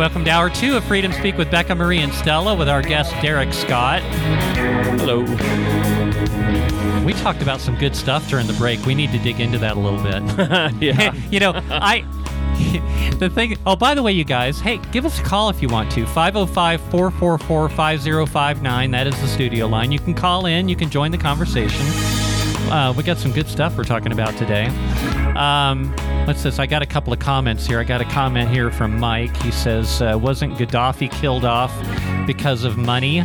welcome to Hour 2 of Freedom Speak with Becca Mari and Stella with our guest, Derek Scott. Hello. We talked about some good stuff during the break. We need to dig into that a little bit. Yeah. You know, the thing, oh, by the way, you guys, hey, give us a call if you want to. 505-444-5059. That is the studio line. You can call in. You can join the conversation. We got some good stuff we're talking about today. What's this? I got a couple of comments here. I got a comment here from Mike. He says, wasn't Gaddafi killed off because of money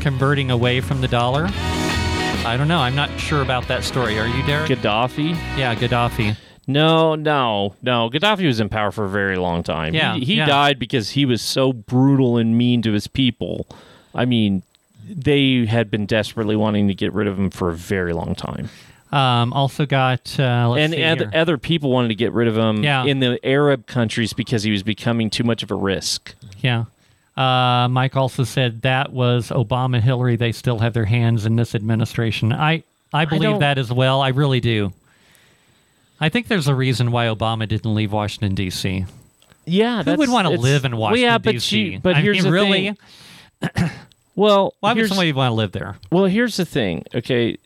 converting away from the dollar? I don't know. I'm not sure about that story. Are you, Derek? Gaddafi? Yeah, Gaddafi. No. Gaddafi was in power for a very long time. Yeah, he died because he was so brutal and mean to his people. I mean, they had been desperately wanting to get rid of him for a very long time. Also got... other people wanted to get rid of him in the Arab countries because he was becoming too much of a risk. Yeah. Mike also said that was Obama and Hillary. They still have their hands in this administration. I believe that as well. I really do. I think there's a reason why Obama didn't leave Washington, D.C. Yeah, who would want to live in Washington, D.C.? But here's the thing. Well, why would somebody want to live there? Well, here's the thing. Okay,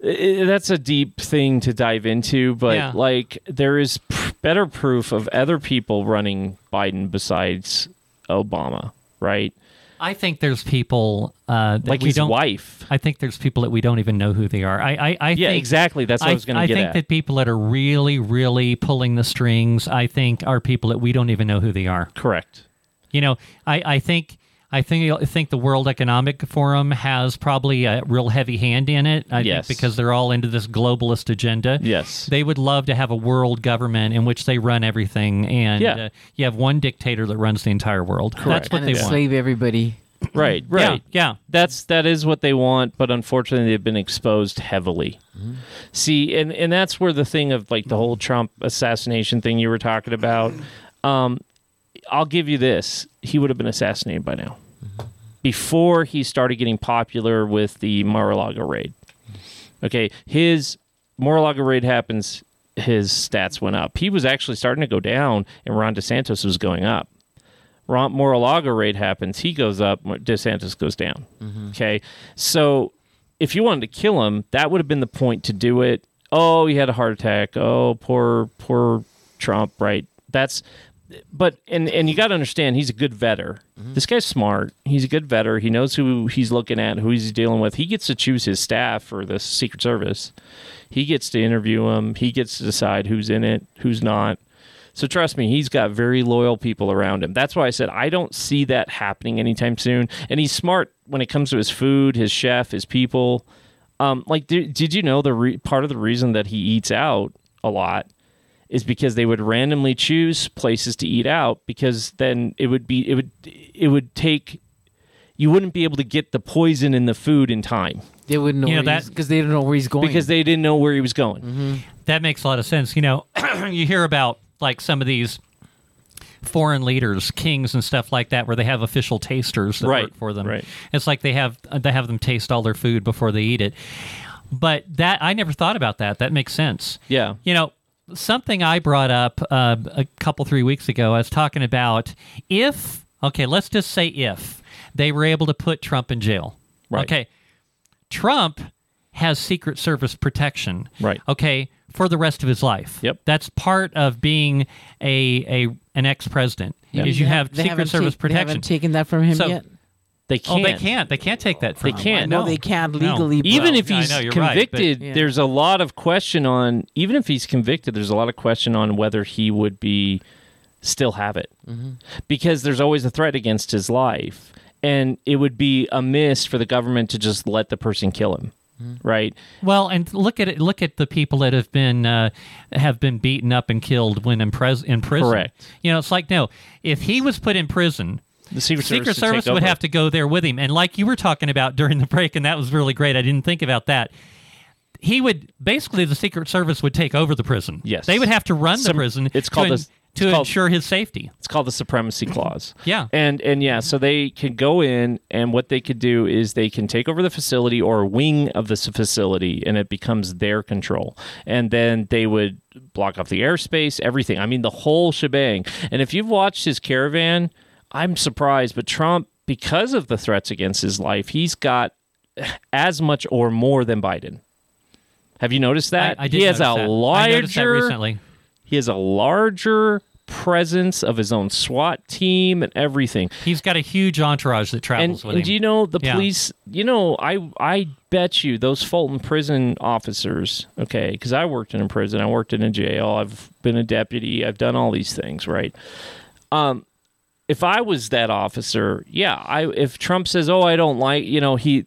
that's a deep thing to dive into, but there is better proof of other people running Biden besides Obama, right? I think there's people I think there's people that we don't even know who they are. I think exactly. That's what I was going to get at. I think that people that are really, really pulling the strings, I think, are people that we don't even know who they are. Correct. You know, I think the World Economic Forum has probably a real heavy hand in it. I think because they're all into this globalist agenda. Yes, they would love to have a world government in which they run everything, and you have one dictator that runs the entire world. Correct. That's what they want. Enslave everybody. Right. Yeah. That is what they want, but unfortunately, they've been exposed heavily. Mm-hmm. See, and that's where the thing of like the whole Trump assassination thing you were talking about. I'll give you this: he would have been assassinated by now. Before he started getting popular with the Mar-a-Lago raid. Okay, his Mar-a-Lago raid happens, his stats went up. He was actually starting to go down, and Ron DeSantis was going up. Mar-a-Lago raid happens, he goes up, DeSantis goes down. Mm-hmm. Okay, so if you wanted to kill him, that would have been the point to do it. Oh, he had a heart attack. Oh, poor Trump, right? That's... But and you got to understand, he's a good vetter. Mm-hmm. This guy's smart. He's a good vetter. He knows who he's looking at, who he's dealing with. He gets to choose his staff for the Secret Service. He gets to interview him. He gets to decide who's in it, who's not. So trust me, he's got very loyal people around him. That's why I said I don't see that happening anytime soon. And he's smart when it comes to his food, his chef, his people. Did you know the part of the reason that he eats out a lot is because they would randomly choose places to eat out, because then it would take you wouldn't be able to get the poison in the food in time. They wouldn't know because they didn't know where he's going. Because they didn't know where he was going. Mm-hmm. That makes a lot of sense. You know, you hear about like some of these foreign leaders, kings and stuff like that, where they have official tasters that work for them. Right. It's like they have them taste all their food before they eat it. But that I never thought about that. That makes sense. Yeah. You know, something I brought up a couple, 3 weeks ago, I was talking about if they were able to put Trump in jail. Right. Okay. Trump has Secret Service protection. Right. Okay. For the rest of his life. Yep. That's part of being an ex-president, is you have Secret Service protection. They haven't taken that from him yet? They can't. Oh, they can't. They can't take that from him. They can't. No, they can't legally. No. Even if he's convicted, there's a lot of question on... Even if he's convicted, there's a lot of question on whether he would still have it. Mm-hmm. Because there's always a threat against his life. And it would be amiss for the government to just let the person kill him. Mm-hmm. Right? Well, and look at it. Look at the people that have been beaten up and killed when in prison. Correct. You know, it's like, no, if he was put in prison... The Secret Service would have to go there with him. And like you were talking about during the break, and that was really great. I didn't think about that. He would... Basically, the Secret Service would take over the prison. Yes. They would have to run the prison. It's called to ensure his safety. It's called the Supremacy Clause. Yeah. And so they can go in, and what they could do is they can take over the facility or a wing of the facility, and it becomes their control. And then they would block off the airspace, everything. I mean, the whole shebang. And if you've watched his caravan, I'm surprised, but Trump, because of the threats against his life, he's got as much or more than Biden. Have you noticed that? I did notice that. I noticed that recently. He has a larger presence of his own SWAT team and everything. He's got a huge entourage that travels with him. And do you know the police? You know, I bet you those Fulton prison officers, okay, because I worked in a prison, I worked in a jail, I've been a deputy, I've done all these things, right? If I was that officer, if Trump says, "Oh, I don't like,"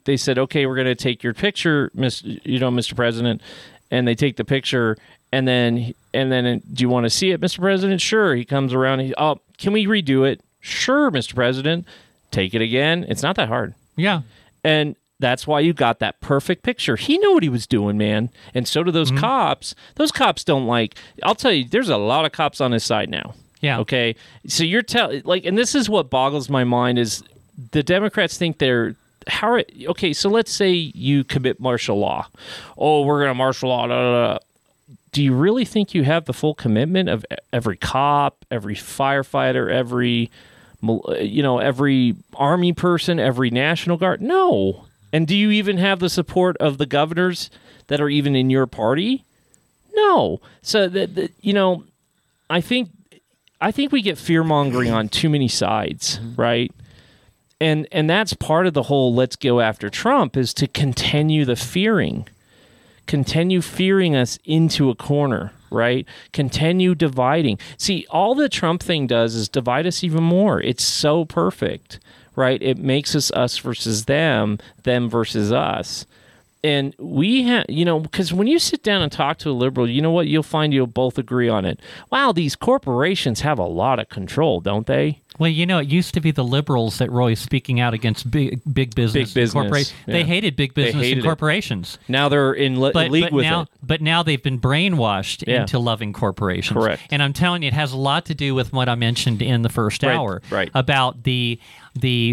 they said, "Okay, we're going to take your picture, Mr. President," and they take the picture, and then, do you want to see it, Mr. President? Sure. He comes around. Oh, can we redo it? Sure, Mr. President. Take it again. It's not that hard. Yeah. And that's why you got that perfect picture. He knew what he was doing, man. And so do those cops. Those cops don't like. I'll tell you, there's a lot of cops on his side now. Yeah. Okay. So you're and this is what boggles my mind is the Democrats think so let's say you commit martial law. Oh, we're going to martial law. Blah, blah, blah. Do you really think you have the full commitment of every cop, every firefighter, every army person, every National Guard? No. And do you even have the support of the governors that are even in your party? No. So that I think we get fear-mongering on too many sides, right? And that's part of the whole let's go after Trump is to continue the fearing. Continue fearing us into a corner, right? Continue dividing. See, all the Trump thing does is divide us even more. It's so perfect, right? It makes us versus them versus us. And we have, because when you sit down and talk to a liberal, you know what? You'll find you'll both agree on it. Wow, these corporations have a lot of control, don't they? Well, it used to be the liberals that were always speaking out against big business. Big business. Yeah. They hated big business and corporations. It. Now they're in league with it. But now they've been brainwashed into loving corporations. Correct. And I'm telling you, it has a lot to do with what I mentioned in the first hour about the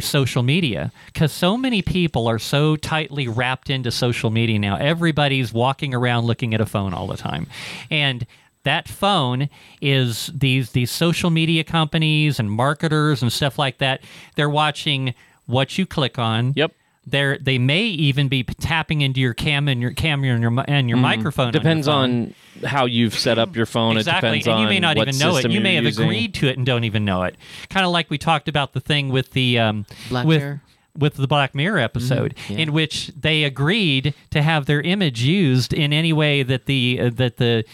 social media, because so many people are so tightly wrapped into social media now. Everybody's walking around looking at a phone all the time. And that phone is these social media companies and marketers and stuff like that. They're watching what you click on. Yep. They may even be tapping into your camera and your microphone. Depends on how you've set up your phone. Exactly. It depends on what system you may not even know it. You may have agreed to it and don't even know it. Kind of like we talked about the thing with the with the Black Mirror episode, in which they agreed to have their image used in any way that the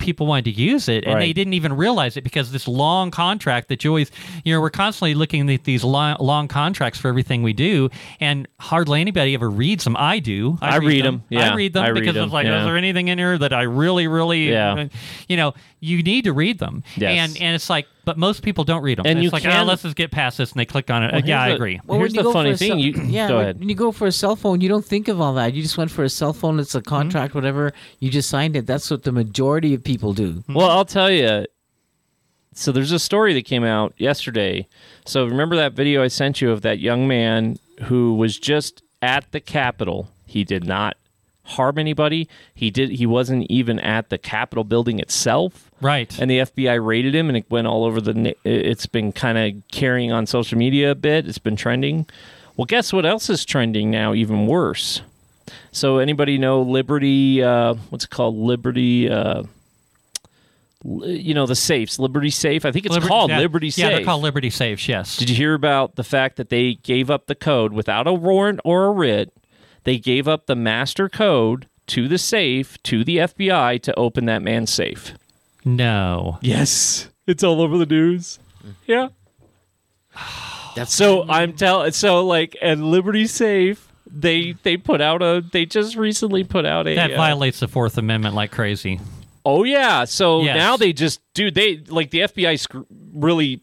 people wanted to use it, and they didn't even realize it because this long contract that you always, we're constantly looking at these long contracts for everything we do, and hardly anybody ever reads them. I do. I read them. Yeah. I read them because it's like, is there anything in here that I really, you need to read them. Yes. And it's like, but most people don't read them. And it's like, let's just get past this, and they click on it. Well, I agree. Well, here's the funny thing. Go ahead. When you go for a cell phone, you don't think of all that. You just went for a cell phone. It's a contract, whatever. You just signed it. That's what the majority of people do. Well, I'll tell you. So there's a story that came out yesterday. So remember that video I sent you of that young man who was just at the Capitol. He did not harm anybody. He wasn't even at the Capitol building itself. Right. And the FBI raided him, and it went all over it's been kind of carrying on social media a bit. It's been trending. Well, guess what else is trending now even worse? So anybody know Liberty, what's it called? Liberty, the safes, Liberty Safe. I think it's called Liberty Safe. Yeah, they're called Liberty Safes, yes. Did you hear about the fact that they gave up the code without a warrant or a writ? They gave up the master code to the safe, to the FBI, to open that man's safe. No. Yes. It's all over the news. Yeah. And Liberty Safe, they just recently put out a... That violates the Fourth Amendment like crazy. Oh, yeah. So now they just... Dude, they... Like, the FBI really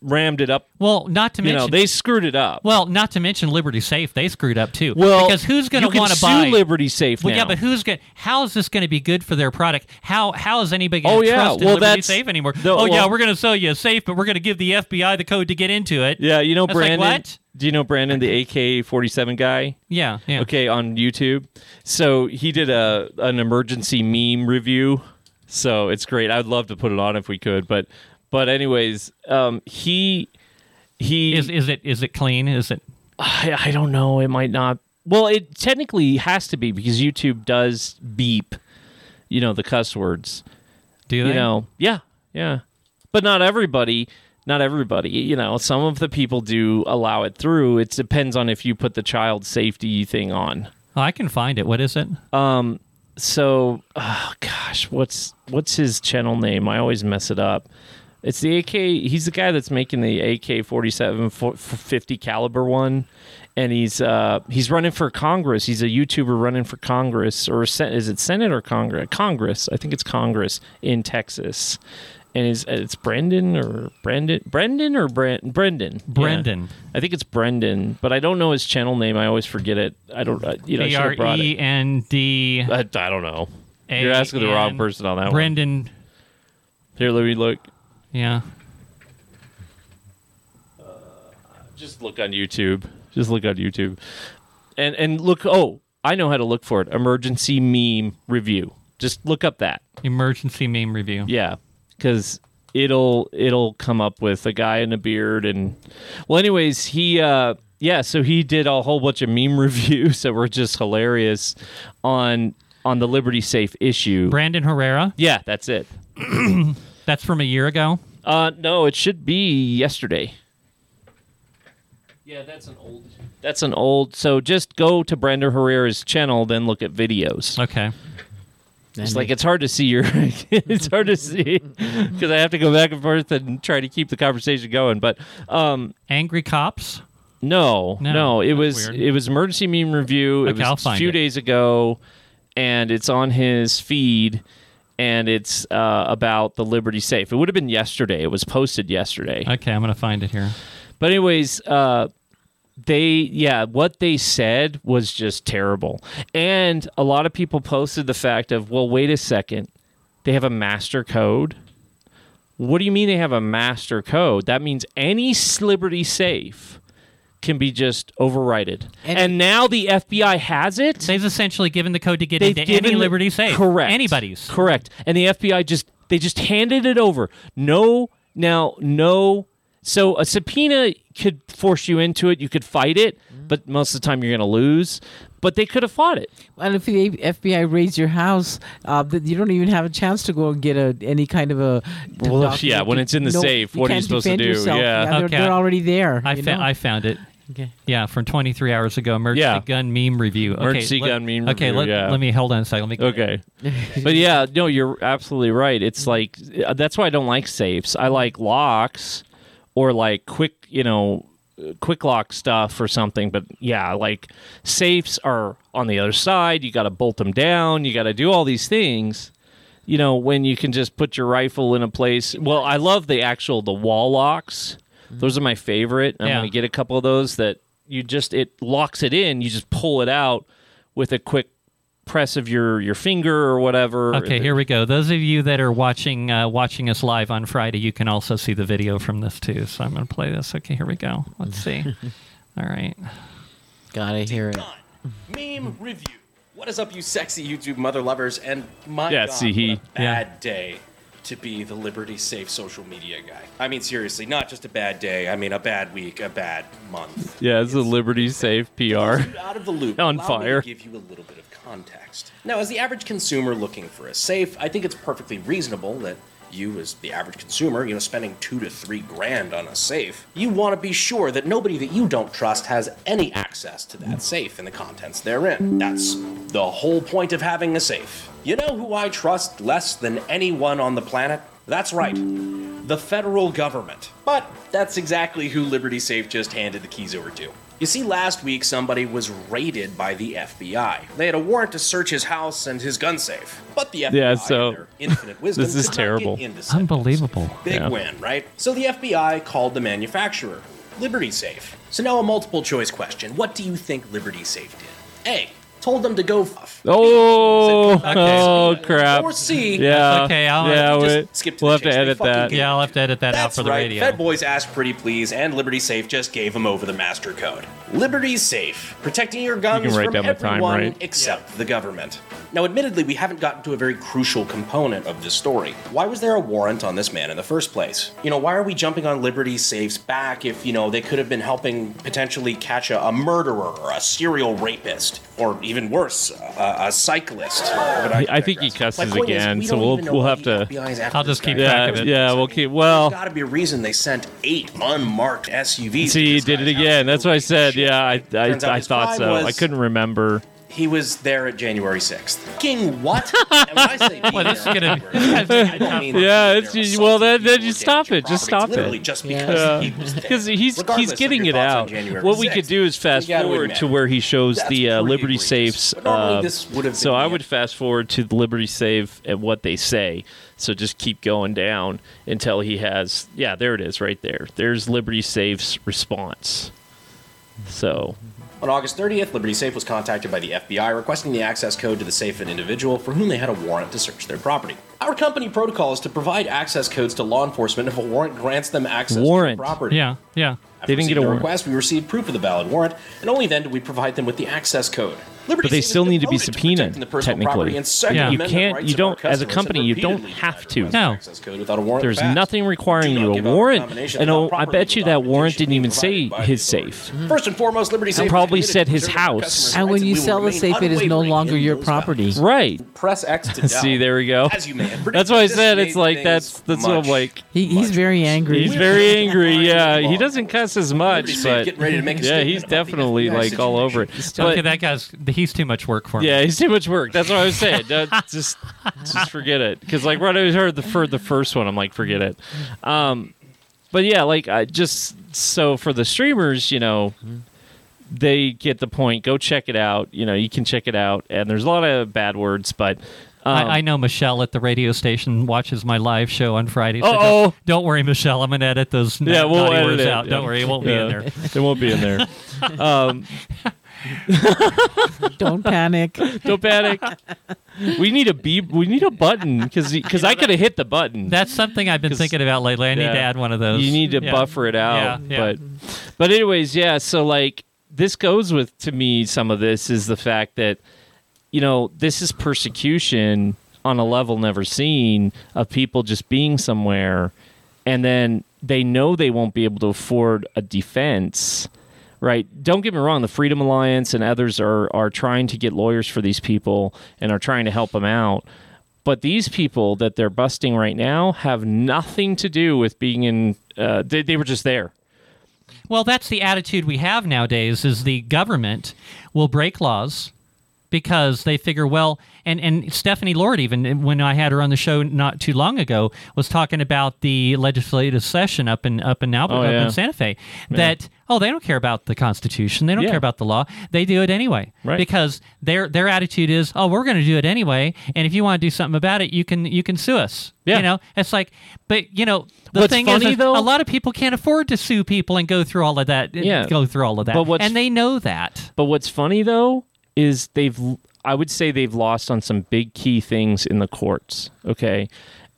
rammed it up. Well, not to mention, they screwed it up. Well, not to mention Liberty Safe, they screwed up too. Well, because who's going to want to buy Liberty Safe now? Well, yeah, but who's going? How is this going to be good for their product? How is anybody going to trust Liberty Safe anymore? We're going to sell you a safe, but we're going to give the FBI the code to get into it. Yeah, Brendan. Like, what? Do you know Brendan, the AK-47 guy? Yeah. Okay, on YouTube. So he did an emergency meme review. So it's great. I'd love to put it on if we could, but anyways, he is it clean? Is it? I don't know. It might not. Well, it technically has to be because YouTube does beep, the cuss words. Do they? Yeah. But not everybody. Not everybody, some of the people do allow it through. It depends on if you put the child safety thing on. Oh, I can find it. What is it? What's his channel name? I always mess it up. It's the AK. He's the guy that's making the AK-47 50 caliber one, and he's running for Congress. He's a YouTuber running for Congress, or is it Senate or Congress? Congress. I think it's Congress in Texas. And it's Brendan. Brendan. Yeah. I think it's Brendan, but I don't know his channel name. I always forget it. I don't. I should have brought it. B-R-E-N-D. I don't know. You're asking the wrong person on that one. Brendan. Here, let me look. Yeah. Just look on YouTube. And look. Oh, I know how to look for it. Emergency meme review. Just look up that. Emergency meme review. Yeah. Because it'll come up with a guy in a beard and... Well, anyways, so he did a whole bunch of meme reviews that were just hilarious on the Liberty Safe issue. Brandon Herrera? Yeah, that's it. That's from a year ago? No, it should be yesterday. Yeah, that's an old... So just go to Brandon Herrera's channel, then look at videos. Okay. It's like it's hard to see because I have to go back and forth and try to keep the conversation going. But angry cops? No. It was emergency meme review. Okay, I'll find it. It was a few days ago, and it's on his feed, and it's about the Liberty Safe. It would have been yesterday. It was posted yesterday. Okay, I'm gonna find it here. But anyways, what they said was just terrible. And a lot of people posted the fact of, well, wait a second, they have a master code? What do you mean they have a master code? That means any Liberty Safe can be just overridden. And now the FBI has it? They've essentially given the code to get into any Liberty Safe. Correct. Anybody's. Correct. And the FBI just handed it over. So a subpoena could force you into it. You could fight it, but most of the time you're going to lose. But they could have fought it. And if the FBI raids your house, you don't even have a chance to go and get any kind of a... Well, yeah, when it's in the safe, what are you supposed to do? Yourself. Yeah, they're already there. I found it. Okay. Yeah, from 23 hours ago, emergency gun meme review. Emergency gun meme review. Let me hold on a second. But yeah, no, you're absolutely right. It's like that's why I don't like safes. I like locks. Or like quick lock stuff or something. But yeah, like safes are on the other side. You got to bolt them down. You got to do all these things, when you can just put your rifle in a place. Well, I love the wall locks. Those are my favorite. I'm going to get a couple of those that it locks it in. You just pull it out with a quick press of your finger or whatever. Okay, here we go. Those of you that are watching us live on Friday, you can also see the video from this too. So I'm going to play this. Okay, here we go. Let's see. All right. Gotta hear it. Meme review. What is up, you sexy YouTube mother lovers? And my God, bad day to be the Liberty Safe social media guy. I mean, seriously, not just a bad day. I mean, a bad week, a bad month. Yeah, it's the Liberty Safe PR. Out of the loop. On fire. Give you a little bit of context. Now, as the average consumer looking for a safe, I think it's perfectly reasonable that you, as the average consumer, spending $2,000 to $3,000 on a safe, you want to be sure that nobody that you don't trust has any access to that safe and the contents therein. That's the whole point of having a safe. You know who I trust less than anyone on the planet? That's right, the federal government. But that's exactly who Liberty Safe just handed the keys over to. You see, last week somebody was raided by the FBI. They had a warrant to search his house and his gun safe. But the FBI, in their infinite wisdom, this is terrible. Unbelievable. Big win, right? So the FBI called the manufacturer, Liberty Safe. So now a multiple choice question. What do you think Liberty Safe did? A, told them to go f***. Oh, crap. Or C. Yeah. Okay, We'll have to edit that. Yeah, I'll have to edit that out for the radio. Fed Boys asked Pretty Please, and Liberty Safe just gave them over the master code. Liberty Safe, protecting your guns from everyone except the government. Now, admittedly, we haven't gotten to a very crucial component of this story. Why was there a warrant on this man in the first place? You know, why are we jumping on Liberty Safe's back if, you know, they could have been helping potentially catch a murderer or a serial rapist or even worse, a cyclist? I think he cusses again, so we'll have to... I'll just keep track of it. Yeah, we'll keep... Well... There's got to be a reason they sent 8 unmarked SUVs. See, he did it again. That's what I said. Yeah, I thought so. I couldn't remember... He was there at January 6th. King what? And when I say well, that's gonna. I don't mean yeah, it's well. Then you stop it. Just stop it. Literally just because he was there. Because he's getting it out. What we could do is fast forward to where he shows the Liberty Safes. So I would fast forward to the Liberty Safe and what they say. So just keep going down until he has. Yeah, there it is, right there. There's Liberty Safe's response. So. On August 30th, Liberty Safe was contacted by the FBI requesting the access code to the safe of an individual for whom they had a warrant to search their property. Our company protocol is to provide access codes to law enforcement if a warrant grants them access to their property. Yeah, yeah. After they didn't get a warrant. Request, we received proof of the valid warrant, and only then did we provide them with the access code. Liberty but they still need to be subpoenaed, technically. Yeah, you can't. You don't. As a company, you don't have to. No. There's nothing requiring you a warrant, and I bet you that warrant didn't even say his safe. First and foremost, Liberty Safe probably said his house. And when you sell the safe, it is no longer your property. Right. Press X to see. There we go. That's why I said it's like that's what I'm like. He's very angry. He's very angry. Yeah, he doesn't cuss as much, but yeah, he's definitely like all over it. Okay, that guy's. He's too much work for me. Yeah, he's too much work. That's what I was saying. Just forget it. Because like when I heard the first one, I'm like, forget it. But yeah, like just so for the streamers, you know, they get the point. Go check it out. You know, you can check it out. And there's a lot of bad words, but. I know Michelle at the radio station watches my live show on Friday. So don't worry, Michelle. I'm going to edit those we'll naughty words out. Yeah. Don't worry. It won't be in there. It won't be in there. Don't panic. We need a button because I could have hit the button. That's something I've been thinking about lately. I need to add one of those. You need to buffer it out. Yeah, yeah. But anyways, yeah. So like this goes with to me. Some of this is the fact that you know this is persecution on a level never seen of people just being somewhere, and then they know they won't be able to afford a defense. Right. Don't get me wrong. The Freedom Alliance and others are trying to get lawyers for these people and are trying to help them out. But these people that they're busting right now have nothing to do with being in. They were just there. Well, that's the attitude we have nowadays is the government will break laws because they figure, well, and Stephanie Lord, even when I had her on the show not too long ago, was talking about the legislative session up in Santa Fe that. Oh, they don't care about the Constitution. They don't care about the law. They do it anyway. Right. Because their attitude is, oh, we're going to do it anyway, and if you want to do something about it, you can sue us. Yeah. You know, it's like, but you know, the What's thing funny, is a lot of people can't afford to sue people and go through all of that. Yeah. And they know that. But what's funny though is they've lost on some big key things in the courts, okay?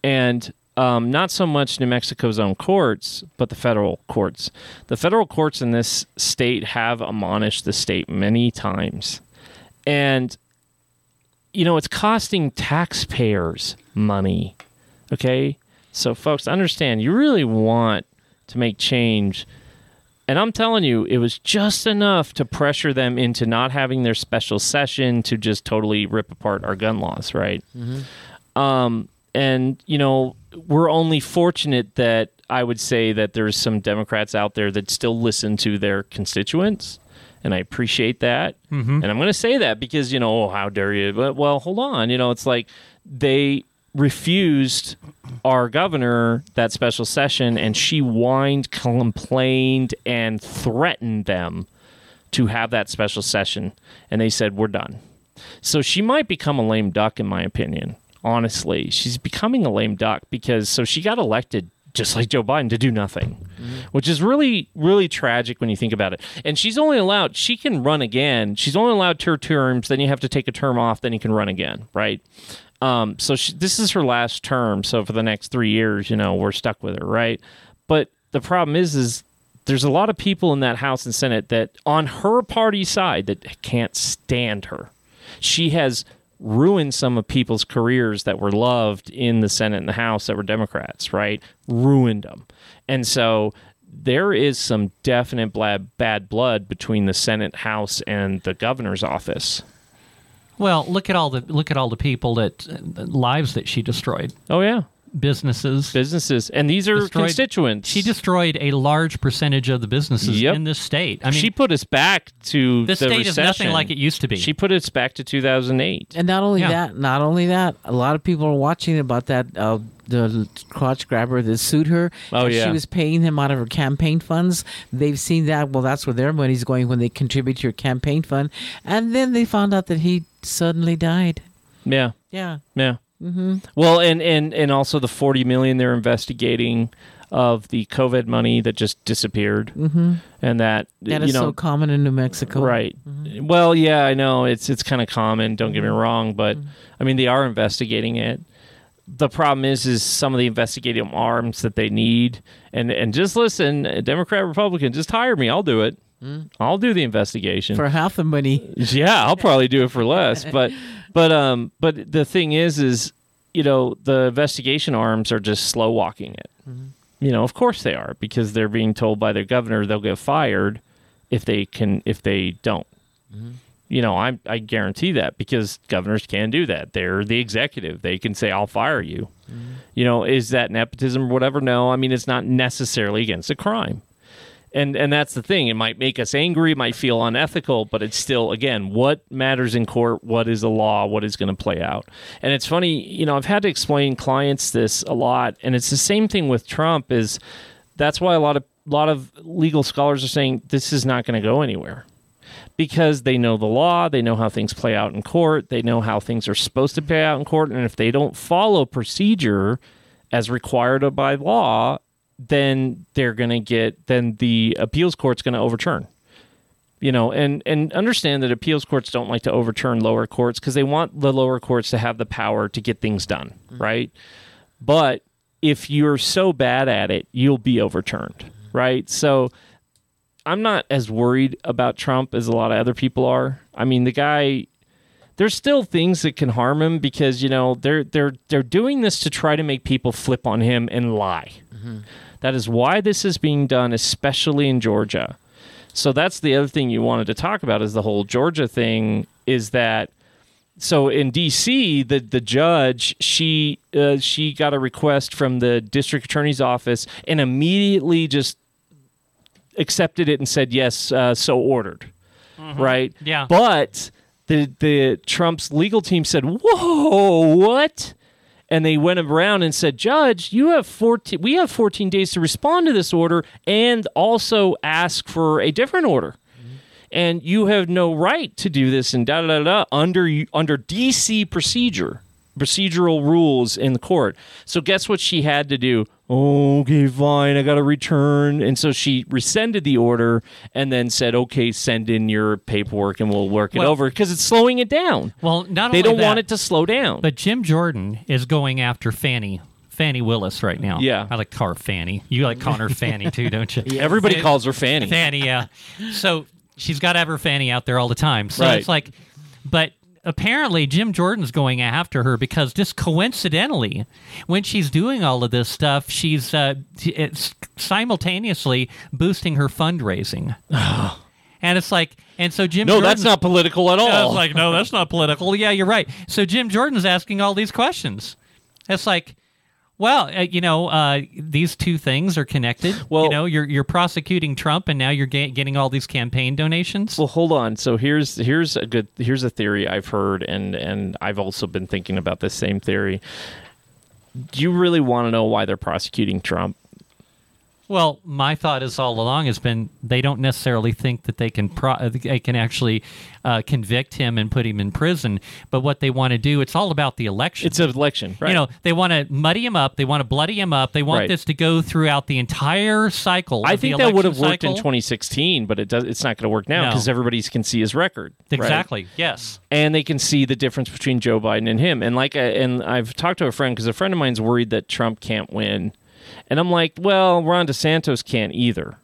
And not so much New Mexico's own courts, but the federal courts. The federal courts in this state have admonished the state many times. And, you know, it's costing taxpayers money, okay? So, folks, understand, you really want to make change. And I'm telling you, it was just enough to pressure them into not having their special session to just totally rip apart our gun laws, right? Mm-hmm. And, you know, we're only fortunate that I would say that there's some Democrats out there that still listen to their constituents, and I appreciate that. Mm-hmm. And I'm going to say that because, you know, how dare you? But, well, hold on. You know, it's like they refused our governor that special session, and she whined, complained, and threatened them to have that special session, and they said, we're done. So she might become a lame duck, in my opinion. Honestly, she's becoming a lame duck because she got elected just like Joe Biden to do nothing, which is really, really tragic when you think about it. And she's only allowed, she can run again. She's only allowed 2 terms. Then you have to take a term off. Then you can run again. Right. So this is her last term. So for the next 3 years, you know, we're stuck with her. Right. But the problem is there's a lot of people in that House and Senate that on her party side that can't stand her. She has ruined some of people's careers that were loved in the Senate and the House that were Democrats, right? Ruined them. And so there is some definite bad blood between the Senate, House, and the governor's office. Well, look at all the people the lives that she destroyed. Oh yeah. Businesses. And these are constituents. She destroyed a large percentage of the businesses in this state. I mean, she put us back to the recession. This state is nothing like it used to be. She put us back to 2008. And not only that, a lot of people are watching about that the crotch grabber that sued her. Oh, yeah. She was paying him out of her campaign funds. They've seen that. Well, that's where their money's going when they contribute to your campaign fund. And then they found out that he suddenly died. Yeah. Yeah. Yeah. Mm-hmm. Well, and also the $40 million they're investigating of the COVID money that just disappeared, and that is so common in New Mexico, right? Mm-hmm. Well, yeah, I know it's kind of common. Don't get me wrong, but I mean they are investigating it. The problem is some of the investigative arms that they need, and just listen, Democrat, Republican, just hire me, I'll do it. I'll do the investigation for half the money. Yeah, I'll probably do it for less. But the thing is you know the investigation arms are just slow walking it. You know, of course they are, because they're being told by their governor they'll get fired if they don't. You know, I guarantee that, because governors can do that. They're the executive. They can say, I'll fire you. You know, is that nepotism or whatever? No, I mean it's not necessarily against a crime. And that's the thing. It might make us angry. It might feel unethical, but it's still, again, what matters in court? What is the law? What is going to play out? And it's funny, you know, I've had to explain clients this a lot, and it's the same thing with Trump. Is that's why a lot of legal scholars are saying this is not going to go anywhere, because they know the law, they know how things play out in court, they know how things are supposed to play out in court, and if they don't follow procedure as required by law, then they're going to get, then the appeals court's going to overturn, you know, and understand that appeals courts don't like to overturn lower courts because they want the lower courts to have the power to get things done, right? But if you're so bad at it, you'll be overturned, right? So I'm not as worried about Trump as a lot of other people are. I mean, the guy, there's still things that can harm him because, you know, they're doing this to try to make people flip on him and lie. That is why this is being done, especially in Georgia. So that's the other thing you wanted to talk about, is the whole Georgia thing, is that so in D.C., the judge, she got a request from the district attorney's office and immediately just accepted it and said, yes, so ordered. Right? Yeah. But the Trump's legal team said, whoa, what? And they went around and said, Judge, we have 14 days to respond to this order and also ask for a different order. And you have no right to do this and under D.C. procedural rules in the court. So guess what she had to do? Okay, fine, I got to return. And so she rescinded the order and then said, okay, send in your paperwork and we'll work it over, because it's slowing it down. Well, not only that, they don't want it to slow down. But Jim Jordan is going after Fani Willis right now. Yeah. I like to call her Fanny. You like calling her Fanny too, don't you? Yeah, everybody calls her Fanny. Fanny, yeah. So she's got to have her Fanny out there all the time. So it's like, but apparently Jim Jordan's going after her because just coincidentally, when she's doing all of this stuff, she's simultaneously boosting her fundraising. And it's like, and so Jim Jordan... No, that's not political at all. I was like, no, that's not political. Yeah, you're right. So Jim Jordan's asking all these questions. It's like, well, you know, these two things are connected. Well, you know, you're prosecuting Trump, and now you're getting all these campaign donations. Well, hold on. So here's a theory I've heard, and I've also been thinking about this same theory. Do you really want to know why they're prosecuting Trump? Well, my thought is all along has been they don't necessarily think that they can actually convict him and put him in prison. But what they want to do, it's all about the election. It's an election, right? You know, they want to muddy him up. They want to bloody him up. They want this to go throughout the entire cycle. I think that would have worked in 2016, but it's not going to work now because everybody can see his record. Exactly. Right? Yes. And they can see the difference between Joe Biden and him. And and I've talked to a friend because a friend of mine's worried that Trump can't win. And I'm like, well, Ron DeSantis can't either.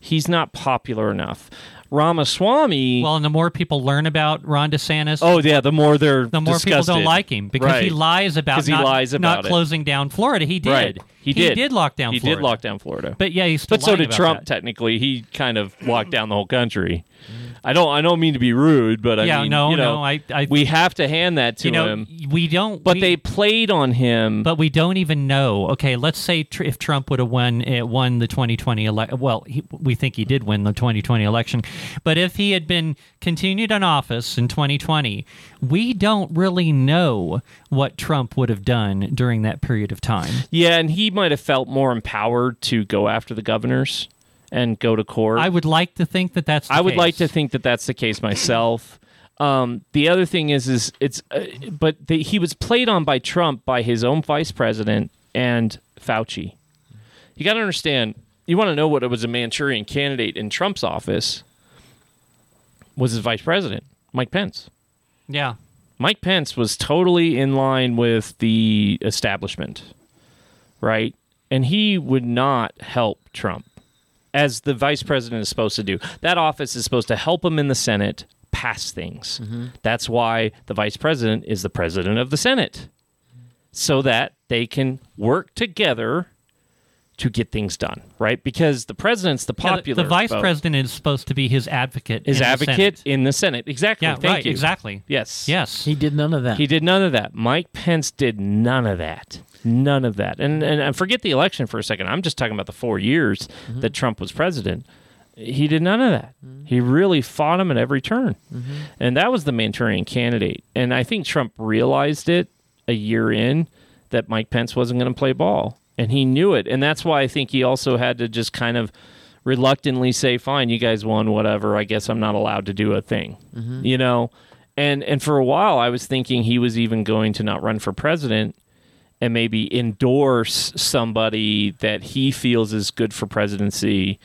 He's not popular enough. Ramaswamy... Well, and the more people learn about Ron DeSantis... Oh, yeah, the more people don't like him because he lies about not closing down Florida. He did. Right. He did lock down Florida. He did lock down Florida. But, yeah, he's still lying about that. But so did Trump, technically. He kind of locked down the whole country. I don't mean to be rude, but we have to hand that to him. But they played on him. But we don't even know. Okay, let's say if Trump would have won the 2020 election. Well, we think he did win the 2020 election. But if he had been continued in office in 2020, we don't really know what Trump would have done during that period of time. Yeah, and he might have felt more empowered to go after the governors and go to court. I would like to think that that's the case. I would like to think that that's the case myself. The other thing is it's he was played on by Trump by his own vice president and Fauci. You got to understand, you want to know what it was a Manchurian candidate in Trump's office was his vice president, Mike Pence. Yeah. Mike Pence was totally in line with the establishment, right? And he would not help Trump, as the vice president is supposed to do. That office is supposed to help him in the Senate pass things. Mm-hmm. That's why the vice president is the president of the Senate, so that they can work together to get things done, right? Because the president's the popular the vice vote. President is supposed to be his advocate in the Senate. Exactly. Yeah, thank you. Exactly. Yes. Yes. He did none of that. Mike Pence did none of that. And forget the election for a second. I'm just talking about the 4 years that Trump was president. He did none of that. Mm-hmm. He really fought him at every turn. Mm-hmm. And that was the Manchurian candidate. And I think Trump realized it a year in that Mike Pence wasn't going to play ball. And he knew it. And that's why I think he also had to just kind of reluctantly say, fine, you guys won, whatever. I guess I'm not allowed to do a thing, you know? And for a while, I was thinking he was even going to not run for president and maybe endorse somebody that he feels is good for presidency.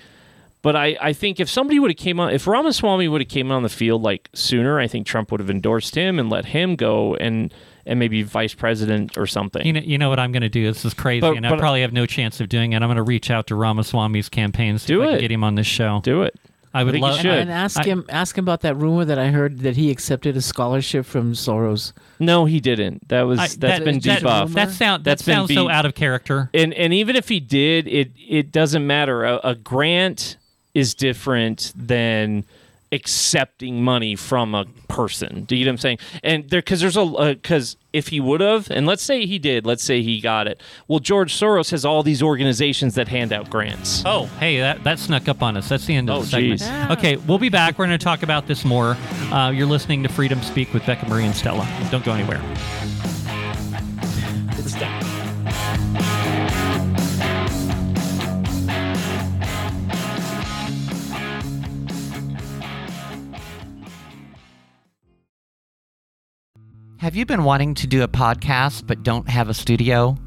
But I think if somebody would have if Ramaswamy would have came on the field like sooner, I think Trump would have endorsed him and let him go and maybe vice president or something. You know what I'm going to do? This is crazy, but I probably have no chance of doing it. I'm going to reach out to Ramaswamy's campaign, see if I can get him on this show. Do it. I would love to. And ask him about that rumor that I heard that he accepted a scholarship from Soros. No, he didn't. That's been debunked. That sounds so out of character. And even if he did, it doesn't matter. A grant is different than accepting money from a person. Do you know what I'm saying? And because if he would have, and let's say he did, let's say he got it. Well, George Soros has all these organizations that hand out grants. Oh, hey, that snuck up on us. That's the end of the segment. Yeah. Okay, we'll be back. We're going to talk about this more. You're listening to Freedom Speak with Becca Mari and Stella. Don't go anywhere. It's time. Have you been wanting to do a podcast but don't have a studio?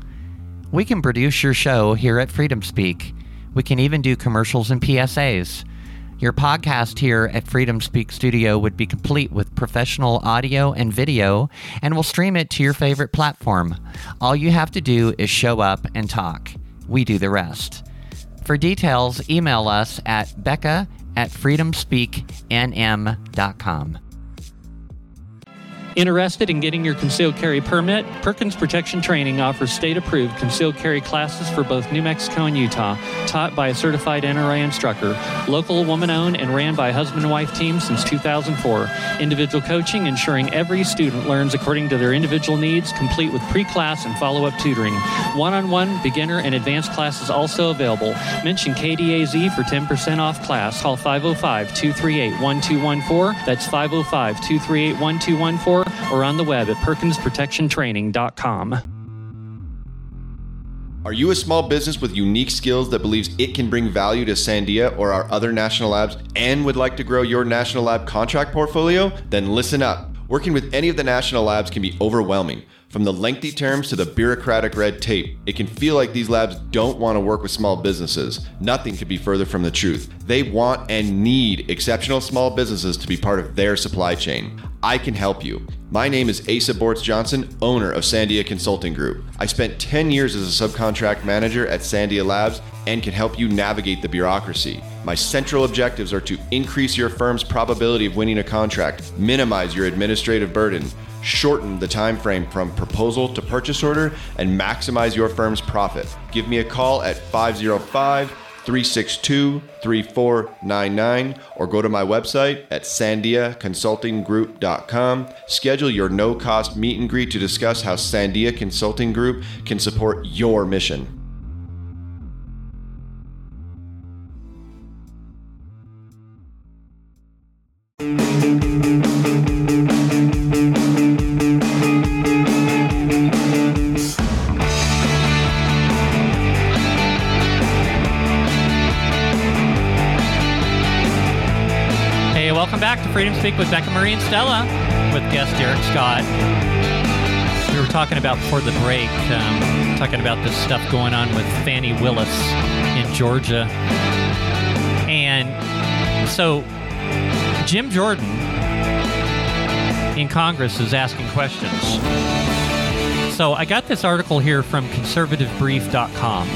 We can produce your show here at Freedom Speak. We can even do commercials and PSAs. Your podcast here at Freedom Speak Studio would be complete with professional audio and video, and we'll stream it to your favorite platform. All you have to do is show up and talk. We do the rest. For details, email us at becca@freedomspeaknm.com. Interested in getting your concealed carry permit? Perkins Protection Training offers state-approved concealed carry classes for both New Mexico and Utah, taught by a certified NRA instructor. Local, woman-owned, and ran by husband and wife team since 2004. Individual coaching, ensuring every student learns according to their individual needs, complete with pre-class and follow-up tutoring. One-on-one, beginner, and advanced classes also available. Mention KDAZ for 10% off class. Call 505-238-1214. That's 505-238-1214. Or on the web at PerkinsProtectionTraining.com. Are you a small business with unique skills that believes it can bring value to Sandia or our other national labs and would like to grow your national lab contract portfolio? Then listen up. Working with any of the national labs can be overwhelming. From the lengthy terms to the bureaucratic red tape, it can feel like these labs don't want to work with small businesses. Nothing could be further from the truth. They want and need exceptional small businesses to be part of their supply chain. I can help you. My name is Asa Bortz-Johnson, owner of Sandia Consulting Group. I spent 10 years as a subcontract manager at Sandia Labs and can help you navigate the bureaucracy. My central objectives are to increase your firm's probability of winning a contract, minimize your administrative burden, shorten the time frame from proposal to purchase order, and maximize your firm's profit. Give me a call at 505-362-3499 or go to my website at sandiaconsultinggroup.com. Schedule your no-cost meet and greet to discuss how Sandia Consulting Group can support your mission. Freedom Speak with Becca Mari and Stella, with guest Derek Scott. We were talking about before the break, talking about this stuff going on with Fani Willis in Georgia. And so Jim Jordan in Congress is asking questions. So I got this article here from conservativebrief.com.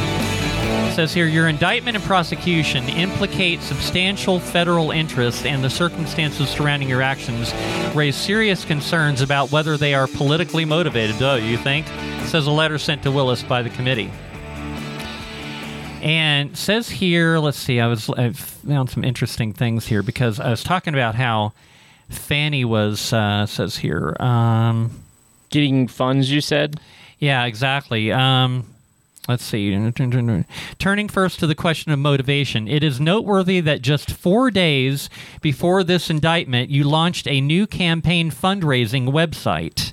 It says here, your indictment and prosecution implicate substantial federal interests, and the circumstances surrounding your actions raise serious concerns about whether they are politically motivated. Duh, you think? Says a letter sent to Willis by the committee. And says here, let's see, I found some interesting things here, because I was talking about how Fani was, says here. Getting funds, you said? Yeah, exactly. Let's see. Turning first to the question of motivation, it is noteworthy that just 4 days before this indictment, you launched a new campaign fundraising website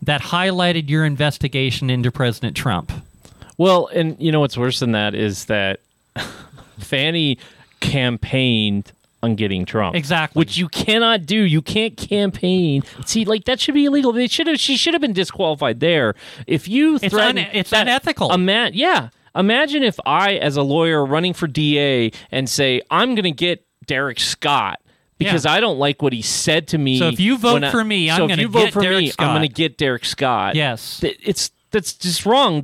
that highlighted your investigation into President Trump. Well, and you know what's worse than that is that Fani campaigned on getting Trump. Exactly. Which you cannot do. You can't campaign. See, like, that should be illegal. They should have. She should have been disqualified there. If you threaten... It's unethical. Yeah. Imagine if I, as a lawyer running for DA, and say, I'm going to get Derek Scott because I don't like what he said to me. So if you vote for me, I'm going to get Derek Scott. I'm going to get Derek Scott. Yes. That's just wrong.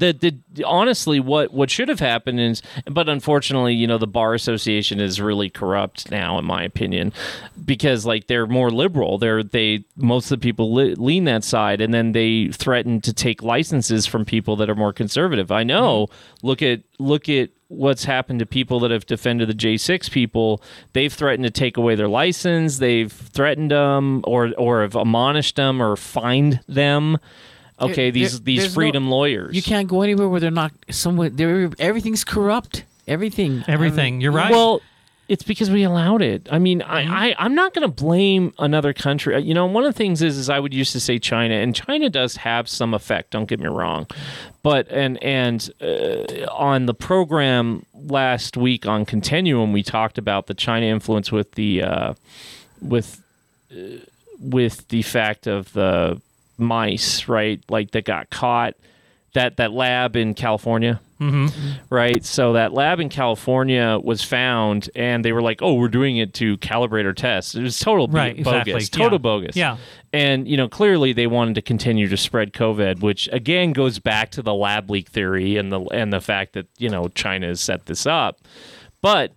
Honestly, what should have happened is, but unfortunately, you know, the Bar Association is really corrupt now, in my opinion, because like they're more liberal. Most of the people lean that side, and then they threaten to take licenses from people that are more conservative. I know. Mm-hmm. Look at what's happened to people that have defended the J6 people. They've threatened to take away their license. They've threatened them, or have admonished them, or fined them. Okay, these freedom lawyers. You can't go anywhere where they're not somewhere. Everything's corrupt. Everything. You're right. Well, it's because we allowed it. I mean, I'm not going to blame another country. You know, one of the things is I would used to say China, and China does have some effect. Don't get me wrong, but and on the program last week on Continuum, we talked about the China influence with the with the fact of the mice, right? Like that got caught, that lab in California, mm-hmm. right? So that lab in California was found, and they were like, "Oh, we're doing it to calibrate our tests." It was total bogus, exactly. Bogus. Yeah, and you know, clearly they wanted to continue to spread COVID, which again goes back to the lab leak theory and the fact that you know China has set this up. But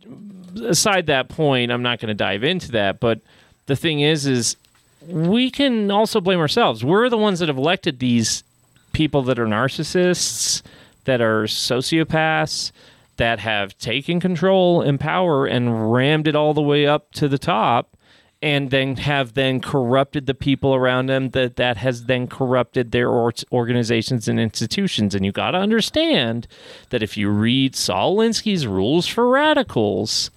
aside that point, I'm not going to dive into that. But the thing is. We can also blame ourselves. We're the ones that have elected these people that are narcissists, that are sociopaths, that have taken control and power and rammed it all the way up to the top, and then have then corrupted the people around them that has then corrupted their organizations and institutions. And you got to understand that if you read Saul Alinsky's Rules for Radicals,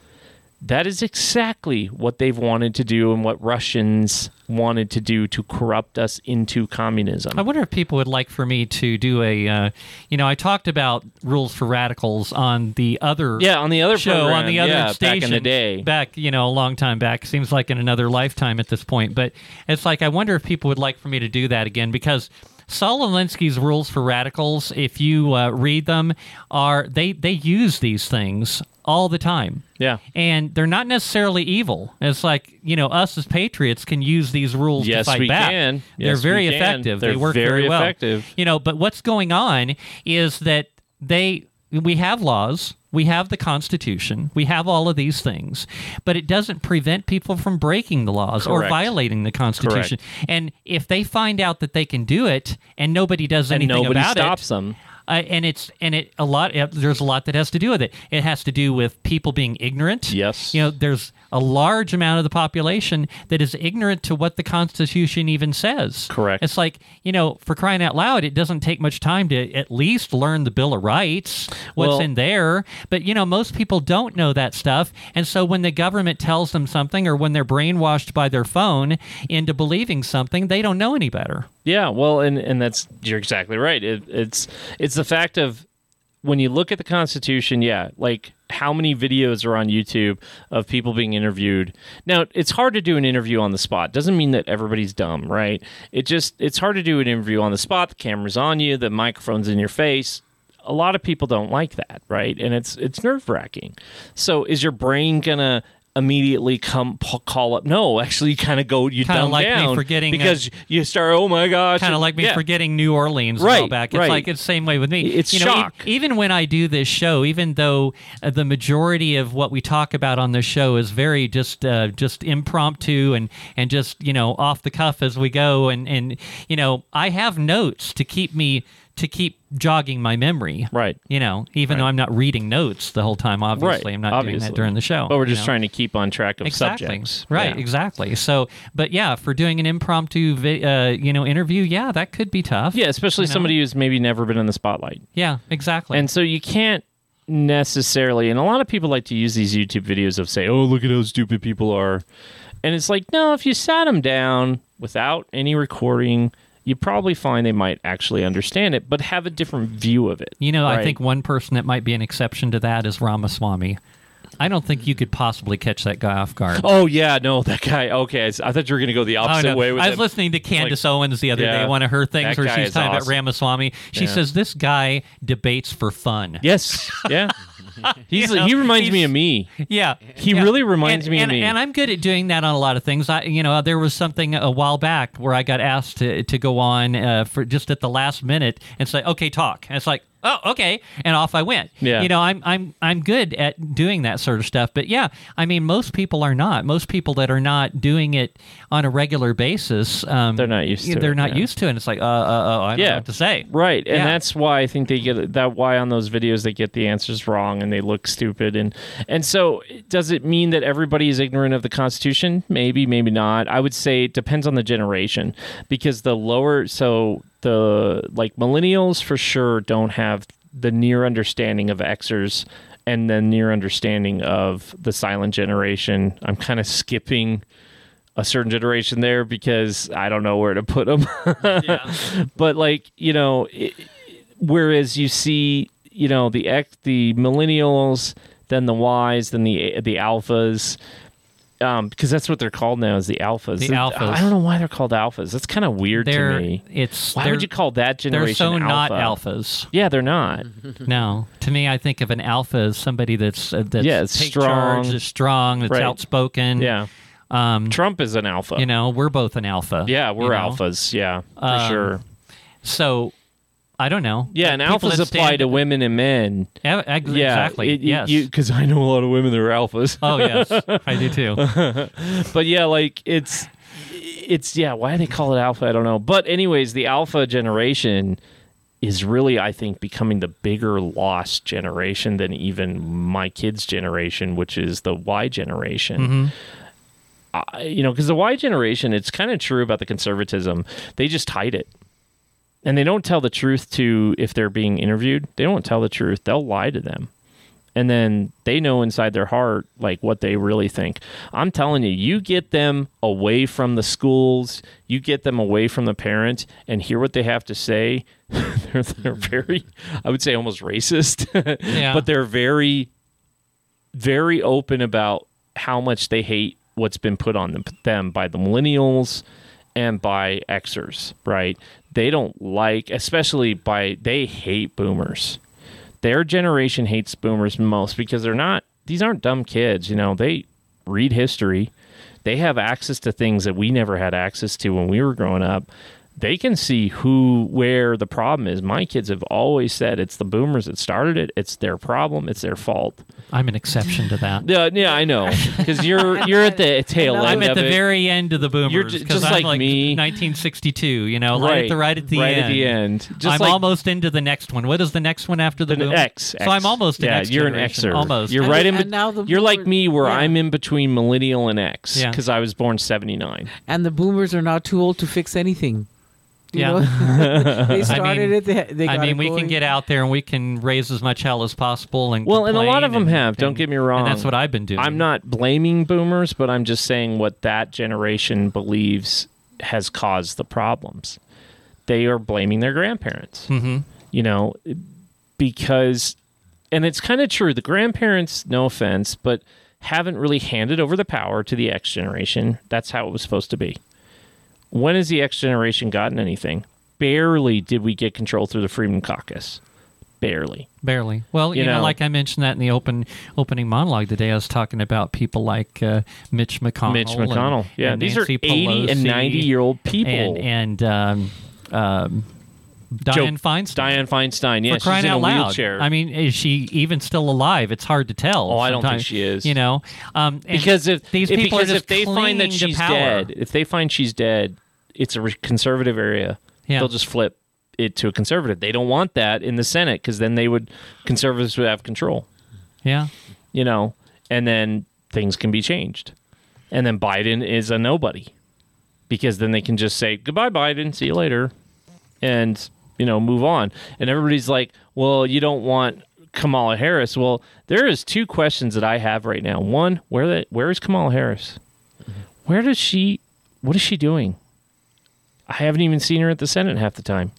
That is exactly what they've wanted to do and what Russians wanted to do to corrupt us into communism. I wonder if people would like for me to do a, I talked about Rules for Radicals on the other show, program, on the other station. Back in the day. Back, a long time back. Seems like in another lifetime at this point. But it's like, I wonder if people would like for me to do that again, because Saul Alinsky's Rules for Radicals, if you read them, are they use these things all the time. Yeah. And they're not necessarily evil. It's like, us as patriots can use these rules to fight back. Yes, we can. They're very effective. They work very well. But what's going on is that we have laws, we have the Constitution, we have all of these things, but it doesn't prevent people from breaking the laws or violating the Constitution. Correct. And if they find out that they can do it and nobody does anything about it, nobody stops them. There's a lot that has to do with it. It has to do with people being ignorant. Yes. There's a large amount of the population that is ignorant to what the Constitution even says. Correct. It's like, for crying out loud, it doesn't take much time to at least learn the Bill of Rights, what's in there. But, most people don't know that stuff. And so when the government tells them something, or when they're brainwashed by their phone into believing something, they don't know any better. Yeah, well, and that's, you're exactly right. It's the fact of when you look at the Constitution, like how many videos are on YouTube of people being interviewed. Now, it's hard to do an interview on the spot. Doesn't mean that everybody's dumb, right? It's hard to do an interview on the spot. The camera's on you, the microphone's in your face. A lot of people don't like that, right? And it's nerve-wracking. So is your brain gonna immediately call up? No, actually, you kind of go, you dumb like down. Kind of like me forgetting. Because you start, oh my gosh. Kind of like me forgetting New Orleans and all back. It's like it's the same way with me. It's shock. Even when I do this show, even though the majority of what we talk about on this show is very just impromptu and just, off the cuff as we go. And I have notes to keep jogging my memory, right? Even though I'm not reading notes the whole time, obviously. Right. I'm not doing that during the show. But we're just trying to keep on track of subjects. Right, exactly. So, but for doing an impromptu interview, that could be tough. Yeah, especially somebody who's maybe never been in the spotlight. Yeah, exactly. And so you can't necessarily, and a lot of people like to use these YouTube videos of say, oh, look at how stupid people are. And it's like, no, if you sat them down without any recording, you probably find they might actually understand it, but have a different view of it. I think one person that might be an exception to that is Ramaswamy. I don't think you could possibly catch that guy off guard. Oh, yeah, no, that guy. Okay, I thought you were going to go the opposite way with him. I was listening to Candace Owens the other day, one of her things where she's talking about Ramaswamy. She says, this guy debates for fun. Yes, yeah. He reminds me of me. Yeah. He really reminds me of me. And I'm good at doing that on a lot of things. There was something a while back where I got asked to go on for just at the last minute and say, okay, talk. And it's like, oh, okay, and off I went. Yeah. I'm good at doing that sort of stuff. But most people are not. Most people that are not doing it on a regular basis, they're not used to it. They're not used to it. And it's like, I don't know what to say. Right, and that's why I think they get that. Why on those videos they get the answers wrong and they look stupid. And so does it mean that everybody is ignorant of the Constitution? Maybe, maybe not. I would say it depends on the generation, because millennials for sure don't have the near understanding of Xers and the near understanding of the silent generation. I'm kind of skipping a certain generation there because I don't know where to put them. But whereas you see, the millennials, then the Ys, then the alphas. Because that's what they're called now, is the alphas. The alphas. I don't know why they're called alphas. That's kind of weird to me. Why would you call that generation alpha? They're not alphas. Yeah, they're not. No. To me, I think of an alpha as somebody that's strong, charge, is strong, that's outspoken. Yeah. Trump is an alpha. We're both an alpha. Yeah, we're alphas. Yeah, for sure. So I don't know. Yeah, and alphas apply to women and men. Yeah, exactly. Yes. Because I know a lot of women that are alphas. Oh, yes. I do too. But why they call it alpha, I don't know. But anyways, the alpha generation is really, I think, becoming the bigger lost generation than even my kids' generation, which is the Y generation. Mm-hmm. Because the Y generation, it's kind of true about the conservatism. They just hide it. And they don't tell the truth if they're being interviewed. They don't tell the truth. They'll lie to them. And then they know inside their heart, like, what they really think. I'm telling you, you get them away from the schools, you get them away from the parents and hear what they have to say. They're very, I would say almost racist, yeah. But they're very, very open about how much they hate what's been put on them by the millennials and by Xers, right? They don't like, especially by, they hate boomers. Their generation hates boomers most because they're not, these aren't dumb kids, you know, they read history. They have access to things that we never had access to when we were growing up. They can see who, where the problem is. My kids have always said it's the boomers that started it. It's their problem. It's their fault. I'm an exception to that. Yeah, I know. Because you're at the tail end of it. I'm at the very end of the boomers. Because I'm like me. 1962, you know, right at the end. Just I'm like, almost into the next one. What is the next one after the boomers? X. So I'm almost an X. Yeah, you're generation. An Xer. Almost. You're right in between. You're like me where I'm in between millennial and X because I was born 79. And the boomers are not too old to fix anything. They started it. I mean, we can get out there and we can raise as much hell as possible. And well, and a lot of them have. Don't get me wrong. And that's what I've been doing. I'm not blaming boomers, but I'm just saying what that generation believes has caused the problems. They are blaming their grandparents, you know, because, and it's kind of true. The grandparents, no offense, but haven't really handed over the power to the X generation. That's how it was supposed to be. When has the X generation gotten anything? Barely did we get control through the Freedom Caucus. Barely. Well, you know, like I mentioned that in the opening monologue today, I was talking about people like Mitch McConnell. And these Nancy are 80 Pelosi and 90-year-old people. And Dianne Feinstein, yeah, she's in a wheelchair. I mean, is she even still alive? It's hard to tell. Oh, I don't think she is. You know, because if these people if they find that she's dead, it's a conservative area. Yeah. They'll just flip it to a conservative. They don't want that in the Senate because then conservatives would have control. Yeah, you know, and then things can be changed, and then Biden is a nobody because then they can just say goodbye, Biden. See you later. And, you know, move on. And everybody's like, well, you don't want Kamala Harris. Well, there is two questions that I have right now. One, where is Kamala Harris? What is she doing? I haven't even seen her at the Senate half the time.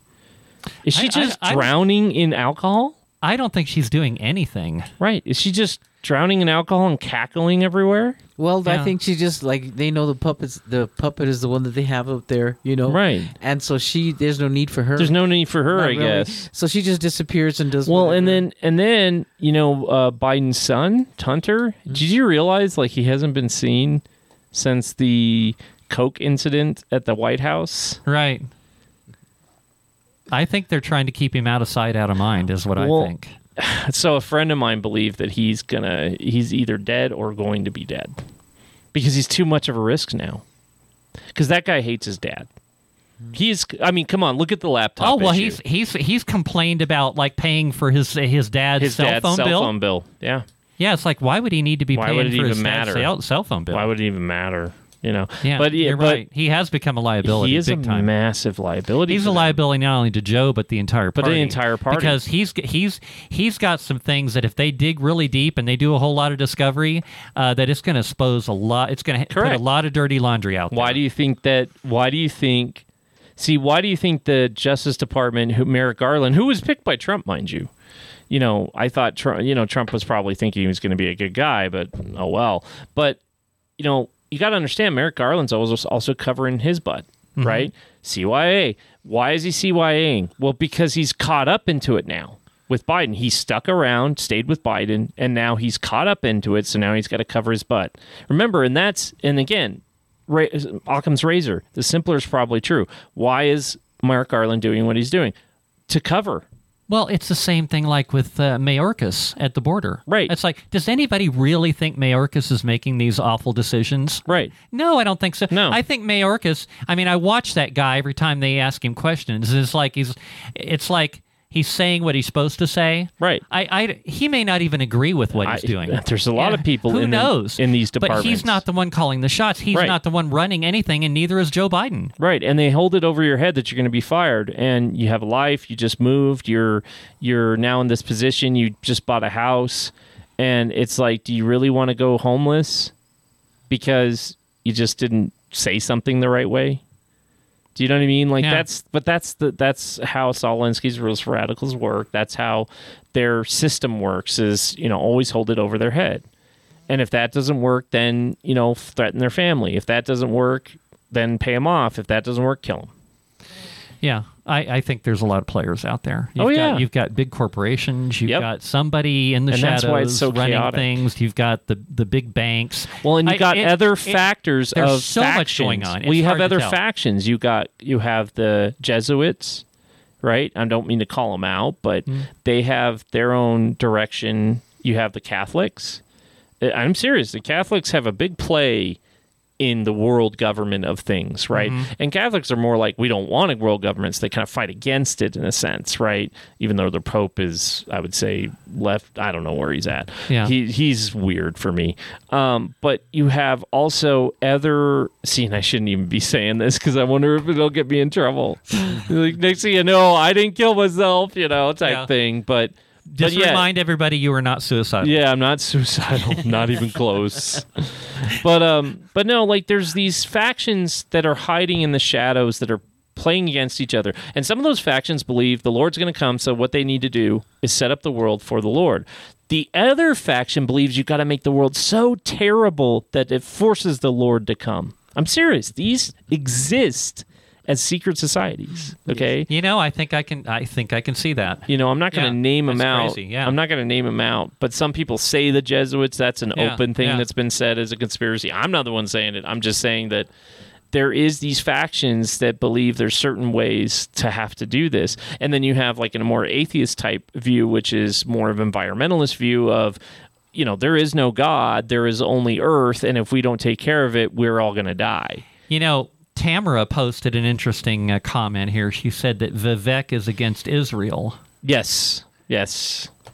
Is she just drowning in alcohol? I don't think she's doing anything. Right. Is she just drowning in alcohol and cackling everywhere? Well, yeah. I think she just, like, they know the puppet is the one that they have up there, you know? Right. And so there's no need for her. Not I really. Guess. So she just disappears and does well, whatever. and then, you know, Biden's son, Hunter, did you realize, like, he hasn't been seen since the Coke incident at the White House? Right. I think they're trying to keep him out of sight, out of mind, is what I think. So a friend of mine believed that he's either dead or going to be dead because he's too much of a risk now. Because that guy hates his dad. Come on, look at the laptop. Oh well, issue. he's complained about like paying for his dad's cell phone bill. Yeah. Yeah, it's like why would he need to be paying for his dad's cell phone bill? Why would it even matter? You know, yeah, but you're right. He has become a liability. He is a massive liability. He's a liability not only to Joe but the entire party. Because he's got some things that if they dig really deep and they do a whole lot of discovery, that it's going to expose a lot. It's going to put a lot of dirty laundry out there. Why do you think the Justice Department, Merrick Garland, who was picked by Trump, mind you? You know, I thought Trump was probably thinking he was going to be a good guy, but oh well. But you know. You got to understand, Merrick Garland's also covering his butt, right? CYA. Why is he CYAing? Well, because he's caught up into it now with Biden. He stuck around, stayed with Biden, and now he's caught up into it, so now he's got to cover his butt. Remember, Occam's razor. The simpler is probably true. Why is Merrick Garland doing what he's doing? To cover. Well, it's the same thing like with Mayorkas at the border. Right. It's like, does anybody really think Mayorkas is making these awful decisions? Right. No, I don't think so. No. I think Mayorkas, I watch that guy every time they ask him questions. It's like he's saying what he's supposed to say. Right. He may not even agree with what he's doing. There's a lot of people in these departments. But he's not the one calling the shots. He's not the one running anything, and neither is Joe Biden. Right, and they hold it over your head that you're going to be fired, and you have a life, you just moved, you're now in this position, you just bought a house, And it's like, do you really want to go homeless because you just didn't say something the right way? Do you know what I mean? Like that's how Saul Alinsky's Rules for Radicals work. That's how their system works, is, you know, always hold it over their head. And if that doesn't work, then, you know, threaten their family. If that doesn't work, then pay them off. If that doesn't work, kill them. Yeah. I think there's a lot of players out there. You've got big corporations. You've got somebody in the shadows that's why it's so running chaotic. Things. You've got the big banks. Well, and you've got other factors. There's so much going on. Well, you have other factions. You have the Jesuits, right? I don't mean to call them out, but they have their own direction. You have the Catholics. I'm serious. The Catholics have a big play in the world government of things, right? Mm-hmm. And Catholics are more like, we don't want a world government, so they kind of fight against it in a sense, right? Even though the Pope is, I would say, left. I don't know where he's at. Yeah. He's weird for me. But you have also other... See, and I shouldn't even be saying this because I wonder if it'll get me in trouble. Like, next thing you know, I didn't kill myself, you know, type thing, but... Just remind everybody you are not suicidal. Yeah, I'm not suicidal. Not even close. But no, like there's these factions that are hiding in the shadows that are playing against each other. And some of those factions believe the Lord's going to come, so what they need to do is set up the world for the Lord. The other faction believes you've got to make the world so terrible that it forces the Lord to come. I'm serious. These exist as secret societies, okay? You know, I think I can see that. You know, I'm not going to name them out. Crazy, yeah. I'm not going to name them out, but some people say the Jesuits, that's an open thing that's been said as a conspiracy. I'm not the one saying it. I'm just saying that there is these factions that believe there's certain ways to have to do this. And then you have like a more atheist type view, which is more of an environmentalist view of, you know, there is no God, there is only earth, and if we don't take care of it, we're all going to die. You know, Tamara posted an interesting comment here. She said that Vivek is against Israel. Yes.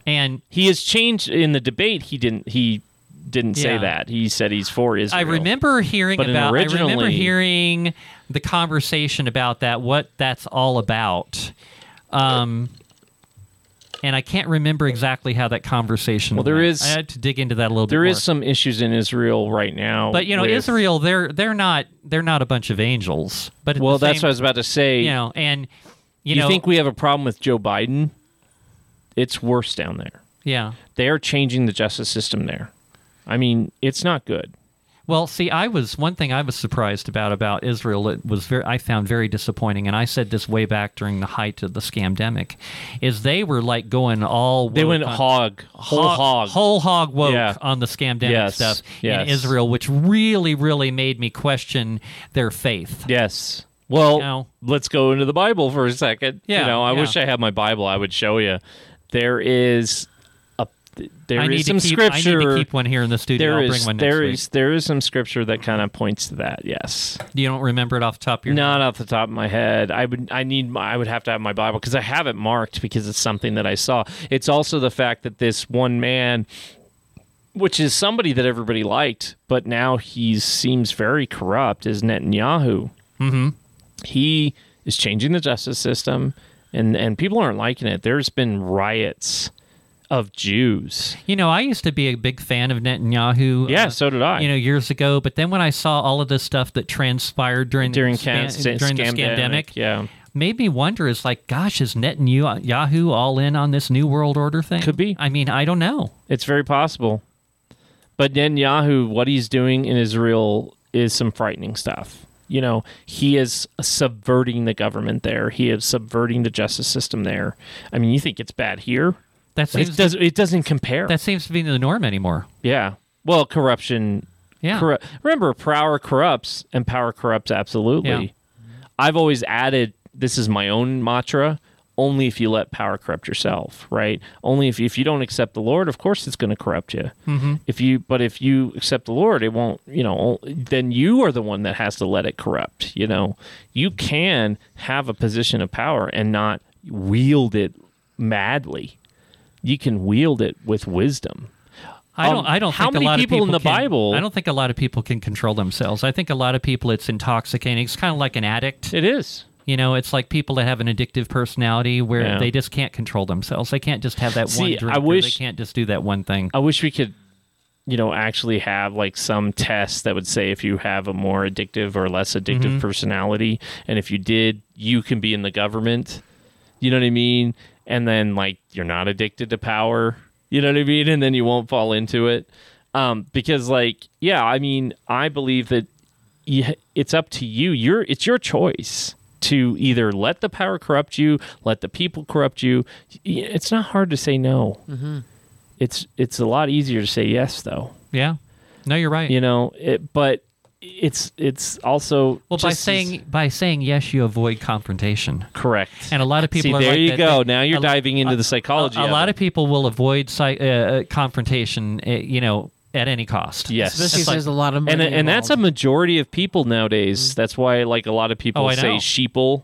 And he has changed in the debate. He didn't say that. He said he's for Israel. I remember hearing the conversation about that, what that's all about. And I can't remember exactly how that conversation went. I had to dig into that a little bit more. There is some issues in Israel right now. But, you know, Israel, they're not a bunch of angels. But well, that's what I was about to say. You know, and, you think we have a problem with Joe Biden? It's worse down there. Yeah. They are changing the justice system there. I mean, it's not good. Well, see, one thing I was surprised about Israel, it was I found very disappointing, and I said this way back during the height of the scamdemic, is they were like going all woke. They went whole hog woke on the scamdemic stuff in Israel, which really, really made me question their faith. Yes. Well, let's go into the Bible for a second. Yeah, you know, I wish I had my Bible. I would show you. There is some scripture. I need to keep one here in the studio. I'll bring one next week. There is some scripture that kind of points to that. Yes. You don't remember it off the top of your head? Not off the top of my head. I would have to have my Bible because I have it marked because it's something that I saw. It's also the fact that this one man, which is somebody that everybody liked, but now he seems very corrupt, is Netanyahu. Mm-hmm. He is changing the justice system, and people aren't liking it. There's been riots of Jews. You know, I used to be a big fan of Netanyahu. Yeah, so did I. You know, years ago. But then when I saw all of this stuff that transpired during the scamdemic, made me wonder, it's like, gosh, is Netanyahu all in on this New World Order thing? Could be. I mean, I don't know. It's very possible. But Netanyahu, what he's doing in Israel is some frightening stuff. You know, he is subverting the government there. He is subverting the justice system there. I mean, you think it's bad here? It doesn't compare. That seems to be the norm anymore. Yeah. Well, corruption. Yeah. Remember, power corrupts, and power corrupts absolutely. Yeah. I've always added, this is my own mantra, only if you let power corrupt yourself, right? Only if you don't accept the Lord, of course it's going to corrupt you. Mm-hmm. But if you accept the Lord, it won't, you know, then you are the one that has to let it corrupt, you know. You can have a position of power and not wield it madly. You can wield it with wisdom. I don't think a lot of people can control themselves. I think a lot of people, it's intoxicating. It's kind of like an addict. It is. You know, it's like people that have an addictive personality where they just can't control themselves. They can't just have that one drink. They can't just do that one thing. I wish we could, you know, actually have like some test that would say if you have a more addictive or less addictive personality. And if you did, you can be in the government. You know what I mean? And then like you're not addicted to power. You know what I mean? And then you won't fall into it. Because like, yeah, I mean, I believe that it's up to you. It's your choice to either let the power corrupt you, let the people corrupt you. It's not hard to say no. Mm-hmm. It's a lot easier to say yes, though. Yeah. No, you're right. You know, but it's also by saying yes, you avoid confrontation. Correct. And a lot of people there you go. Now you're diving into the psychology. A lot of people will avoid confrontation. You know. At any cost. Yes. Especially there's a lot of money involved. And that's a majority of people nowadays. Mm-hmm. That's why like a lot of people say sheeple,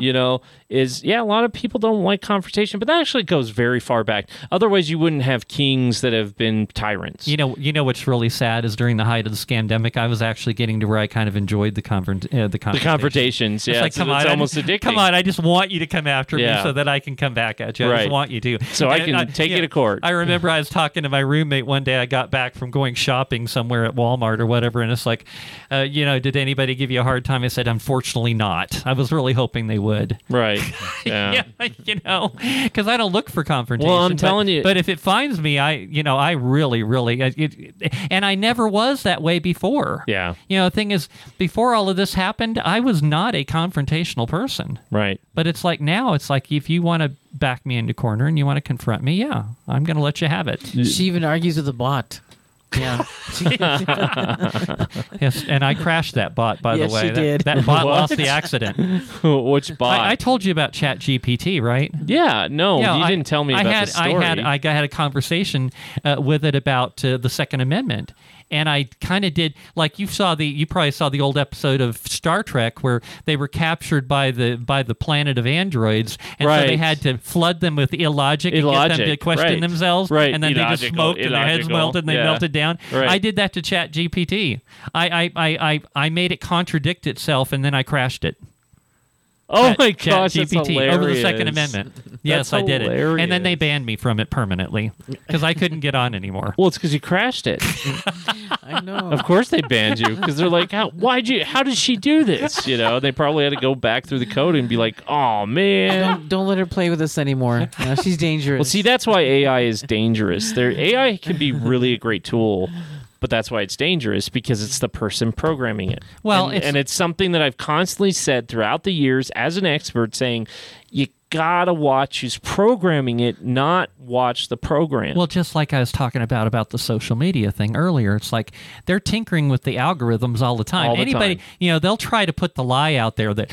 you know, is, yeah, a lot of people don't like confrontation, but that actually goes very far back. Otherwise, you wouldn't have kings that have been tyrants. You know what's really sad is during the height of the scandemic, I was actually getting to where I kind of enjoyed the confrontations. The confrontations, yeah. It's, like, it's almost addictive. Come on, I just want you to come after me so that I can come back at you. I just want you to. So I can take you to court. I remember I was talking to my roommate one day. I got back from going shopping somewhere at Walmart or whatever, and it's like, you know, did anybody give you a hard time? I said, unfortunately not. I was really hoping they would. Right. Yeah. You know, because I don't look for confrontation. Well, I'm telling you. But if it finds me, I really, really, and I never was that way before. Yeah. You know, the thing is, before all of this happened, I was not a confrontational person. Right. But it's like now, it's like if you want to back me into corner and you want to confront me, yeah, I'm going to let you have it. She even argues with the bot. Yeah. Yes, and I crashed that bot, by the way. She did. That bot lost the accident. Which bot? I told you about ChatGPT, right? Yeah, no, you didn't tell me about the story. I had a conversation with it about the Second Amendment. And I kind of did, like you probably saw the old episode of Star Trek where they were captured by the planet of androids, and so they had to flood them with illogic and get them to question themselves, and then they just smoked and their heads melted and they melted down. Right. I did that to ChatGPT. I made it contradict itself, and then I crashed it. Oh my gosh, that's hilarious. Over the Second Amendment. Yes, I did it. And then they banned me from it permanently because I couldn't get on anymore. Well, it's because you crashed it. I know. Of course they banned you because they're like, how did she do this? You know, they probably had to go back through the code and be like, oh, man. Don't let her play with us anymore. No, she's dangerous. Well, see, that's why AI is dangerous. AI can be really a great tool. But that's why it's dangerous, because it's the person programming it. Well, it's something that I've constantly said throughout the years as an expert, saying you gotta watch who's programming it, not watch the program. Well, just like I was talking about the social media thing earlier, it's like they're tinkering with the algorithms all the time. You know, they'll try to put the lie out there that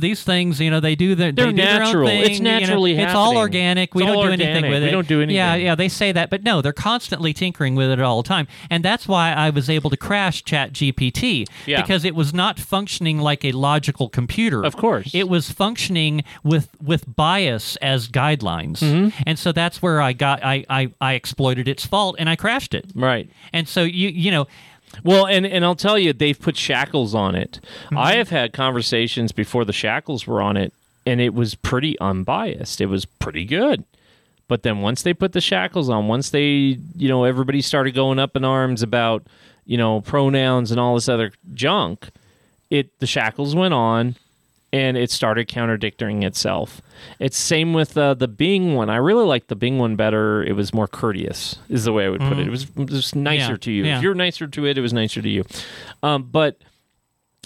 these things, you know, they do their they're natural. Their own thing, it's naturally happening. It's all organic. We don't do anything with it. Yeah, they say that, but no, they're constantly tinkering with it all the time, and that's why I was able to crash ChatGPT because it was not functioning like a logical computer. Of course, it was functioning with bias as guidelines. Mm-hmm. And so that's where I exploited its fault and I crashed it. Right. And so you know, well, and I'll tell you, they've put shackles on it. Mm-hmm. I have had conversations before the shackles were on it, and it was pretty unbiased. It was pretty good. But then once they put the shackles on, once they, you know, everybody started going up in arms about, you know, pronouns and all this other junk, the shackles went on. And it started contradicting itself. It's same with the Bing one. I really liked the Bing one better. It was more courteous, is the way I would put it. It was just nicer to you. Yeah. If you're nicer to it, it was nicer to you. But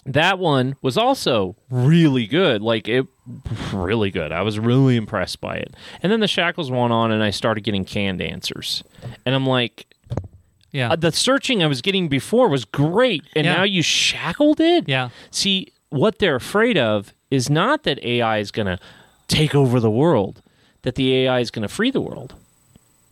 that one was also really good. Like, it really good. I was really impressed by it. And then the shackles went on, and I started getting canned answers. And I'm like... the searching I was getting before was great, and now you shackled it? Yeah. See... what they're afraid of is not that AI is going to take over the world, that the AI is going to free the world.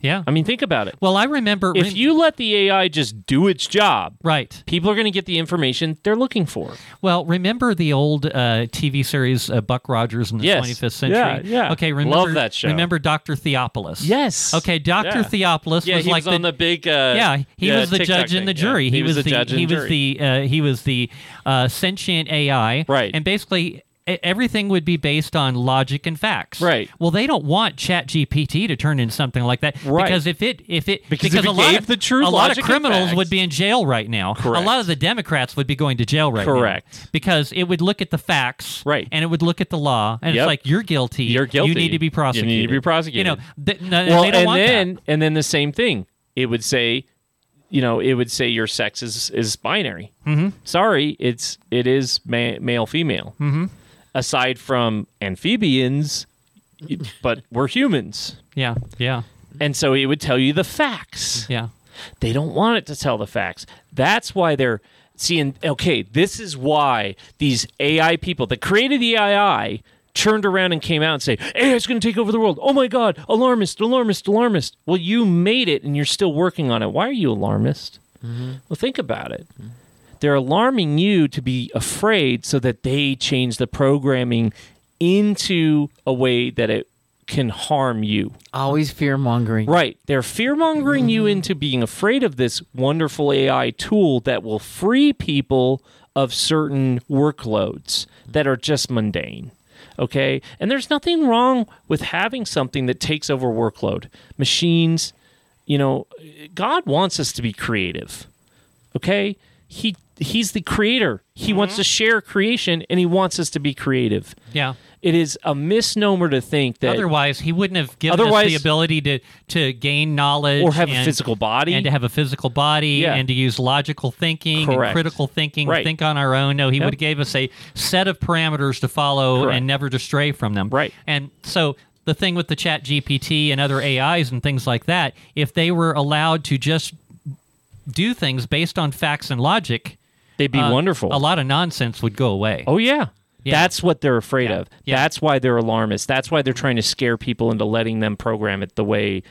Yeah. I mean, think about it. Well, I remember... if you let the AI just do its job, right, people are going to get the information they're looking for. Well, remember the old TV series Buck Rogers in the 25th century? Yeah. Okay, love that show. Remember Dr. Theophilus? Yes. Okay, Dr. Theophilus was like... he was on the big... he was the judge and the jury. He was the judge and jury. He was the sentient AI. Right. And basically... everything would be based on logic and facts. Right. Well, they don't want ChatGPT to turn into something like that. Right. Because if it gave the truth, a lot of criminals would be in jail right now. Correct. A lot of the Democrats would be going to jail right now. Correct. Because it would look at the facts. Right. And it would look at the law. And it's like, you're guilty. You're guilty. You need to be prosecuted. You need to be prosecuted. You know, they don't want that. And then the same thing. It would say, you know, it would say your sex is binary. Mm-hmm. Sorry, it is male, female. Mm-hmm. Aside from amphibians, but we're humans. Yeah, yeah. And so it would tell you the facts. Yeah. They don't want it to tell the facts. That's why they're seeing, okay, this is why these AI people that created the AI turned around and came out and said, hey, it's going to take over the world. Oh, my God. Alarmist, alarmist, alarmist. Well, you made it and you're still working on it. Why are you alarmist? Mm-hmm. Well, think about it. Mm-hmm. They're alarming you to be afraid so that they change the programming into a way that it can harm you. Always fear-mongering. Right. They're fear-mongering you into being afraid of this wonderful AI tool that will free people of certain workloads that are just mundane. Okay, and there's nothing wrong with having something that takes over workload. Machines, you know, God wants us to be creative. Okay, he's the creator. He wants to share creation, and he wants us to be creative. Yeah, it is a misnomer to think that otherwise he wouldn't have given us the ability to gain knowledge or have a physical body and to have a physical body and to use logical thinking and critical thinking, think on our own. No, he would have gave us a set of parameters to follow and never to stray from them. Right, and so. The thing with the ChatGPT and other AIs and things like that, if they were allowed to just do things based on facts and logic, they'd be wonderful. A lot of nonsense would go away. Oh, yeah. Yeah. That's what they're afraid of. Yeah. That's why they're alarmists. That's why they're trying to scare people into letting them program it the way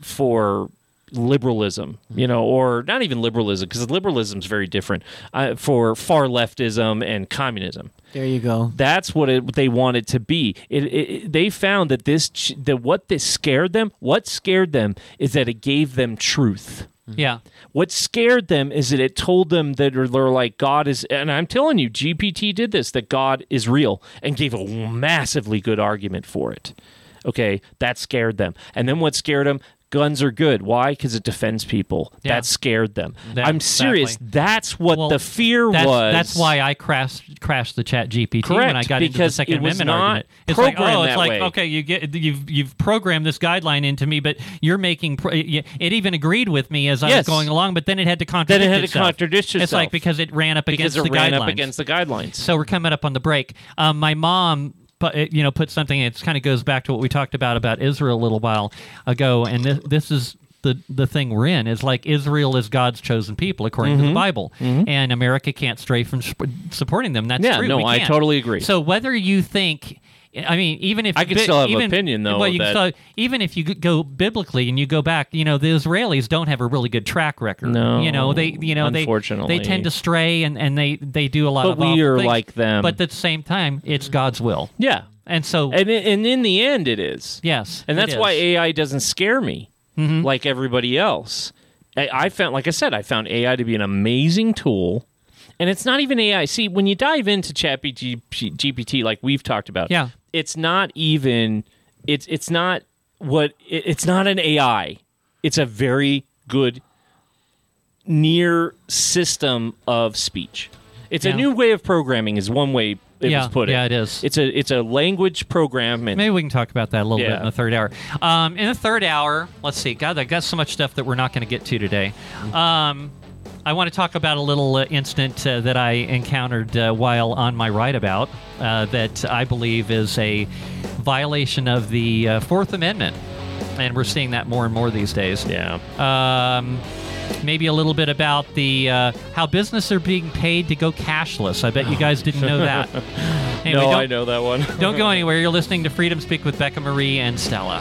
for liberalism, you know, or not even liberalism, because liberalism is very different for far leftism and communism. There you go. That's what they want it to be. They found that what scared them is that it gave them truth. Yeah. What scared them is that it told them that they're like, God is, and I'm telling you, GPT did this, that God is real, and gave a massively good argument for it. Okay, that scared them. And then what scared them? Guns are good. Why? Because it defends people. Yeah. That scared them. I'm serious. Exactly. That's what the fear was. That's why I crashed the ChatGPT when I got into the Second Amendment argument. It's like, okay, you've programmed this guideline into me, but you're making it even agreed with me as I was going along, but then it had to contradict itself. It's like because it ran up against the guidelines. So we're coming up on the break. My mom. You know, put something. It kind of goes back to what we talked about Israel a little while ago, and this is the thing we're in. Is like Israel is God's chosen people according to the Bible, and America can't stray from supporting them. That's true. No, I totally agree. So whether you think. I mean, even if... I can still have an opinion, though. Well, even if you go biblically and you go back, you know, the Israelis don't have a really good track record. No, unfortunately. They tend to stray and they do a lot of awful things. But we are like them. But at the same time, it's God's will. Yeah. And so... And in the end, it is. Yes, and that's why AI doesn't scare me like everybody else. I found AI to be an amazing tool. And it's not even AI. See, when you dive into ChatGPT, like we've talked about, it's not even it's not an AI. It's a very good near system of speech. It's a new way of programming is one way it was put in. Yeah, it is. It's a language program. Maybe we can talk about that a little bit in the third hour. In the third hour, let's see. God, I got so much stuff that we're not going to get to today. I want to talk about a little incident that I encountered while on my rideabout that I believe is a violation of the Fourth Amendment, and we're seeing that more and more these days. Yeah. Maybe a little bit about the how businesses are being paid to go cashless. I bet you guys didn't know that. Anyway, I know that one. Don't go anywhere. You're listening to Freedom Speak with Becca Mari and Stella.